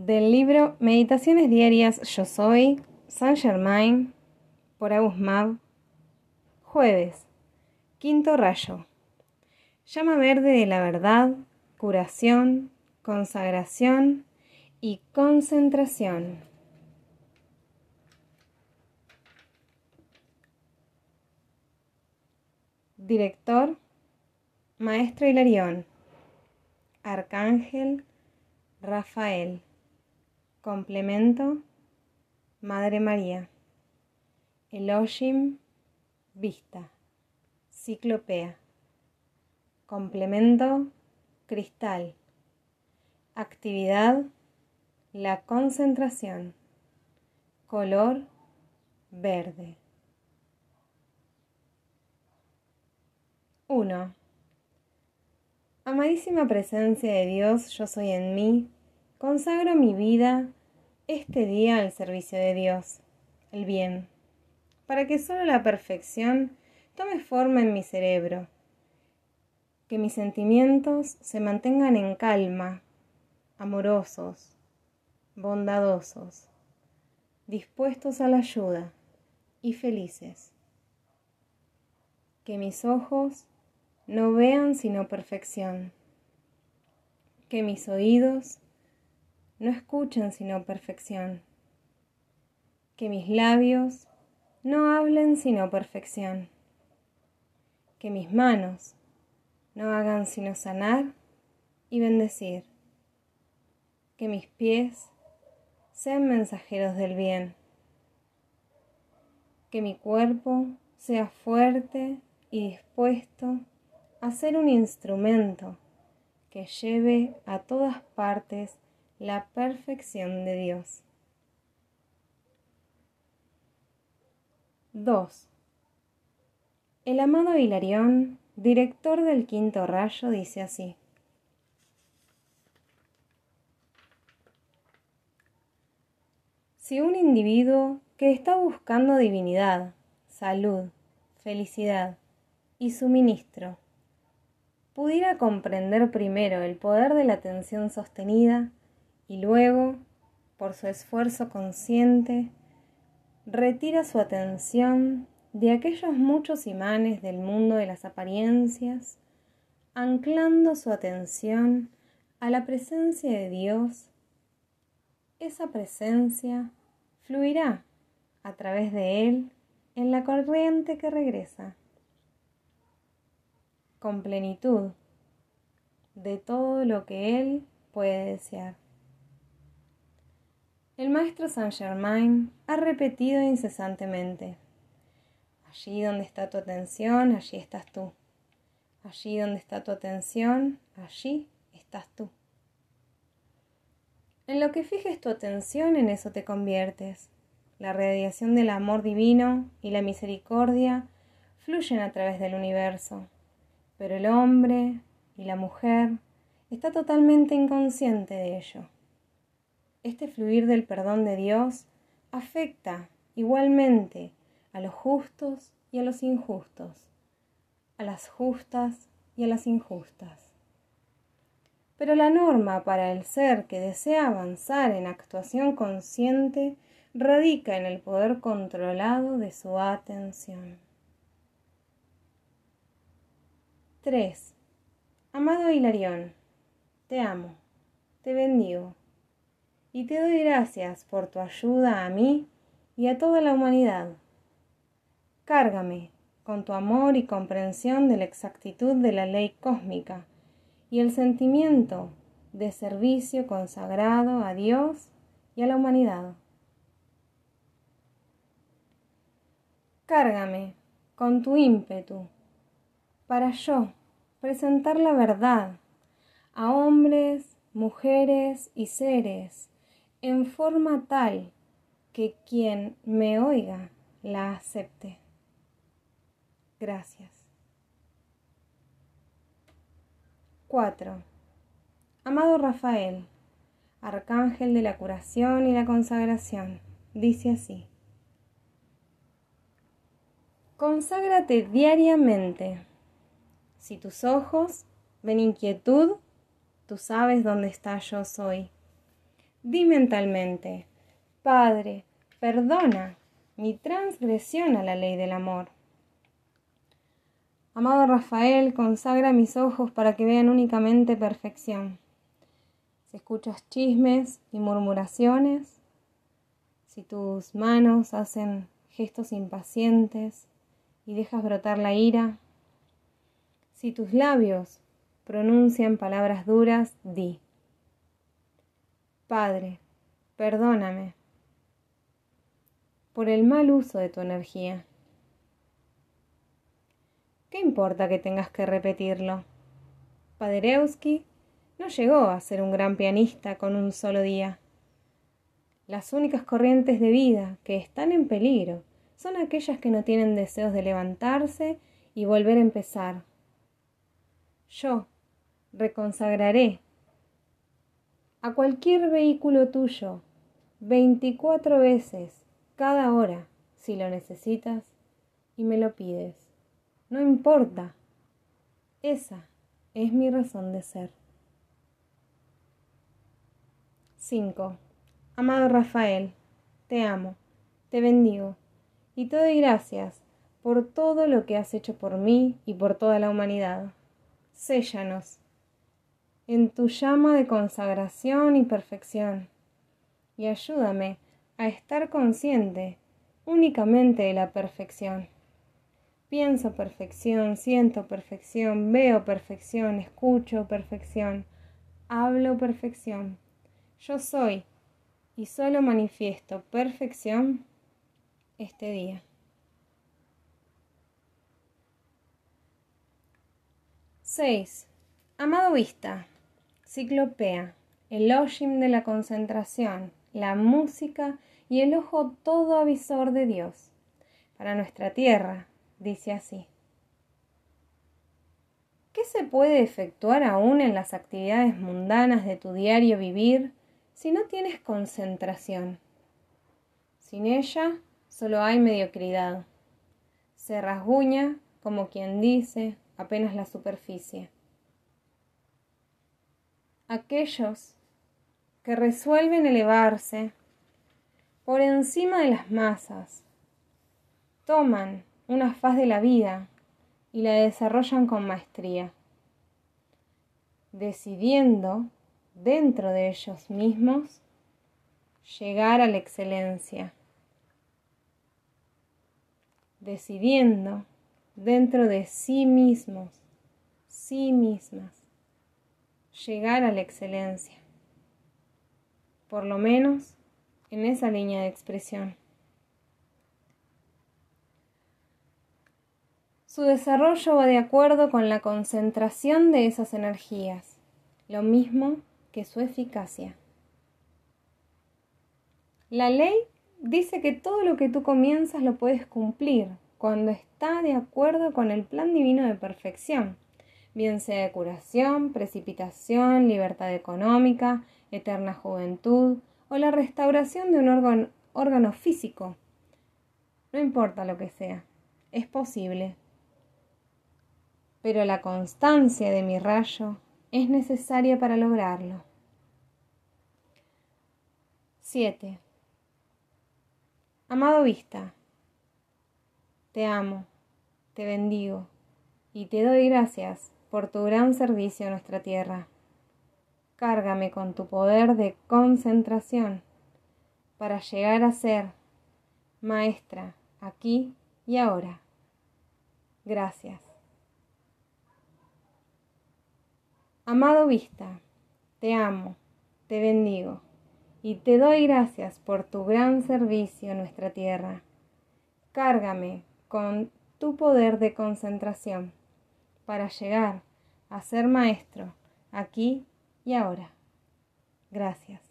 Del libro Meditaciones Diarias Yo Soy, Saint Germain, por Agusmab. Jueves, quinto rayo. Llama verde de la verdad, curación, consagración y concentración. Director, Maestro Hilarión. Arcángel Rafael. Complemento, Madre María. Elohim, Vista Ciclopea. Complemento, cristal. Actividad, la concentración. Color, verde. 1. Amadísima presencia de Dios, yo soy en mí. Consagro mi vida este día al servicio de Dios, el bien, para que solo la perfección tome forma en mi cerebro, que mis sentimientos se mantengan en calma, amorosos, bondadosos, dispuestos a la ayuda y felices, que mis ojos no vean sino perfección, que mis oídos no escuchen sino perfección, que mis labios no hablen sino perfección, que mis manos no hagan sino sanar y bendecir, que mis pies sean mensajeros del bien, que mi cuerpo sea fuerte y dispuesto a ser un instrumento que lleve a todas partes la perfección de Dios. 2. El amado Hilarión, director del quinto rayo, dice así: si un individuo que está buscando divinidad, salud, felicidad y suministro, pudiera comprender primero el poder de la atención sostenida, y luego, por su esfuerzo consciente, retira su atención de aquellos muchos imanes del mundo de las apariencias, anclando su atención a la presencia de Dios. Esa presencia fluirá a través de él en la corriente que regresa, con plenitud de todo lo que él puede desear. El maestro Saint Germain ha repetido incesantemente: allí donde está tu atención, allí estás tú. Allí donde está tu atención, allí estás tú. En lo que fijes tu atención, en eso te conviertes. La radiación del amor divino y la misericordia fluyen a través del universo, pero el hombre y la mujer está totalmente inconsciente de ello. Este fluir del perdón de Dios afecta igualmente a los justos y a los injustos, a las justas y a las injustas. Pero la norma para el ser que desea avanzar en actuación consciente radica en el poder controlado de su atención. 3. Amado Hilarión, te amo, te bendigo y te doy gracias por tu ayuda a mí y a toda la humanidad. Cárgame con tu amor y comprensión de la exactitud de la ley cósmica y el sentimiento de servicio consagrado a Dios y a la humanidad. Cárgame con tu ímpetu para yo presentar la verdad a hombres, mujeres y seres en forma tal que quien me oiga la acepte. Gracias. 4. Amado Rafael, arcángel de la curación y la consagración, dice así: conságrate diariamente. Si tus ojos ven inquietud, tú sabes dónde está yo soy. Di mentalmente: Padre, perdona mi transgresión a la ley del amor. Amado Rafael, consagra mis ojos para que vean únicamente perfección. Si escuchas chismes y murmuraciones, si tus manos hacen gestos impacientes y dejas brotar la ira, si tus labios pronuncian palabras duras, di: Padre, perdóname por el mal uso de tu energía. ¿Qué importa que tengas que repetirlo? Paderewski no llegó a ser un gran pianista con un solo día. Las únicas corrientes de vida que están en peligro son aquellas que no tienen deseos de levantarse y volver a empezar. Yo reconsagraré a cualquier vehículo tuyo 24 veces cada hora si lo necesitas y me lo pides. No importa, esa es mi razón de ser. 5. Amado Rafael, te amo, te bendigo y te doy gracias por todo lo que has hecho por mí y por toda la humanidad. Séllanos en tu llama de consagración y perfección y ayúdame a estar consciente únicamente de la perfección. Pienso perfección, siento perfección, veo perfección, escucho perfección, hablo perfección. Yo soy y solo manifiesto perfección este día. 6. Amado Vista, Ciclopea, Elohim de la concentración, la música y el ojo todo avisor de Dios. Para nuestra tierra, dice así: ¿qué se puede efectuar aún en las actividades mundanas de tu diario vivir si no tienes concentración? Sin ella solo hay mediocridad. Se rasguña, como quien dice, apenas la superficie. Aquellos que resuelven elevarse por encima de las masas toman una faz de la vida y la desarrollan con maestría, decidiendo dentro de ellos mismos llegar a la excelencia, decidiendo dentro de sí mismos, sí mismas, llegar a la excelencia, por lo menos en esa línea de expresión. Su desarrollo va de acuerdo con la concentración de esas energías, lo mismo que su eficacia. La ley dice que todo lo que tú comienzas lo puedes cumplir cuando está de acuerdo con el plan divino de perfección, bien sea de curación, precipitación, libertad económica, eterna juventud o la restauración de un órgano físico. No importa lo que sea, es posible. Pero la constancia de mi rayo es necesaria para lograrlo. 7. Amado Vista, te amo, te bendigo y te doy gracias por tu gran servicio a nuestra tierra. Cárgame con tu poder de concentración para llegar a ser maestra aquí y ahora. Gracias. Amado Vista, te amo, te bendigo y te doy gracias por tu gran servicio a nuestra tierra. Cárgame con tu poder de concentración para llegar a ser maestro aquí y ahora. Gracias.